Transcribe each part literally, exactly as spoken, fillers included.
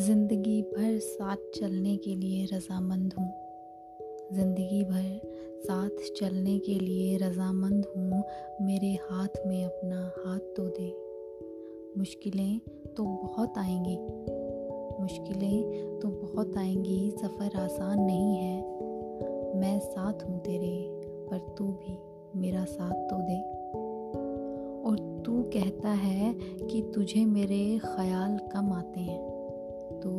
ज़िंदगी भर साथ चलने के लिए रज़ामंद हूँ, ज़िंदगी भर साथ चलने के लिए रज़ामंद हूँ। मेरे हाथ में अपना हाथ तो दे, मुश्किलें तो बहुत आएंगी, मुश्किलें तो बहुत आएंगी, सफ़र आसान नहीं है। मैं साथ हूँ तेरे, पर तू भी मेरा साथ तो दे। और तू कहता है कि तुझे मेरे ख़्याल कम आते हैं, तू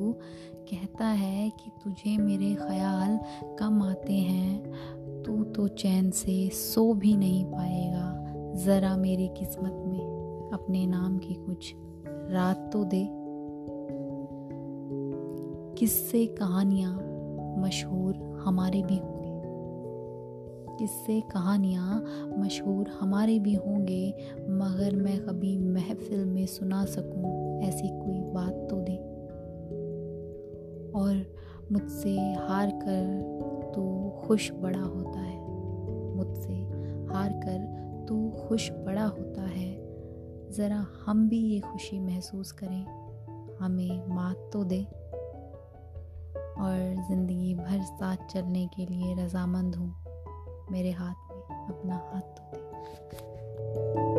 कहता है कि तुझे मेरे ख़्याल कम आते हैं। तू तो चैन से सो भी नहीं पाएगा, ज़रा मेरी किस्मत में अपने नाम की कुछ रात तो दे। किससे कहानियाँ मशहूर हमारे भी होंगे, किससे कहानियाँ मशहूर हमारे भी होंगे, मगर मैं कभी महफिल में सुना सकूँ ऐसी कोई बात तो दे। और मुझसे हार कर तू खुश बड़ा होता है, मुझसे हार कर तू खुश बड़ा होता है, ज़रा हम भी ये खुशी महसूस करें, हमें मात तो दे। और ज़िंदगी भर साथ चलने के लिए रज़ामंद हूँ, मेरे हाथ में अपना हाथ तो दे।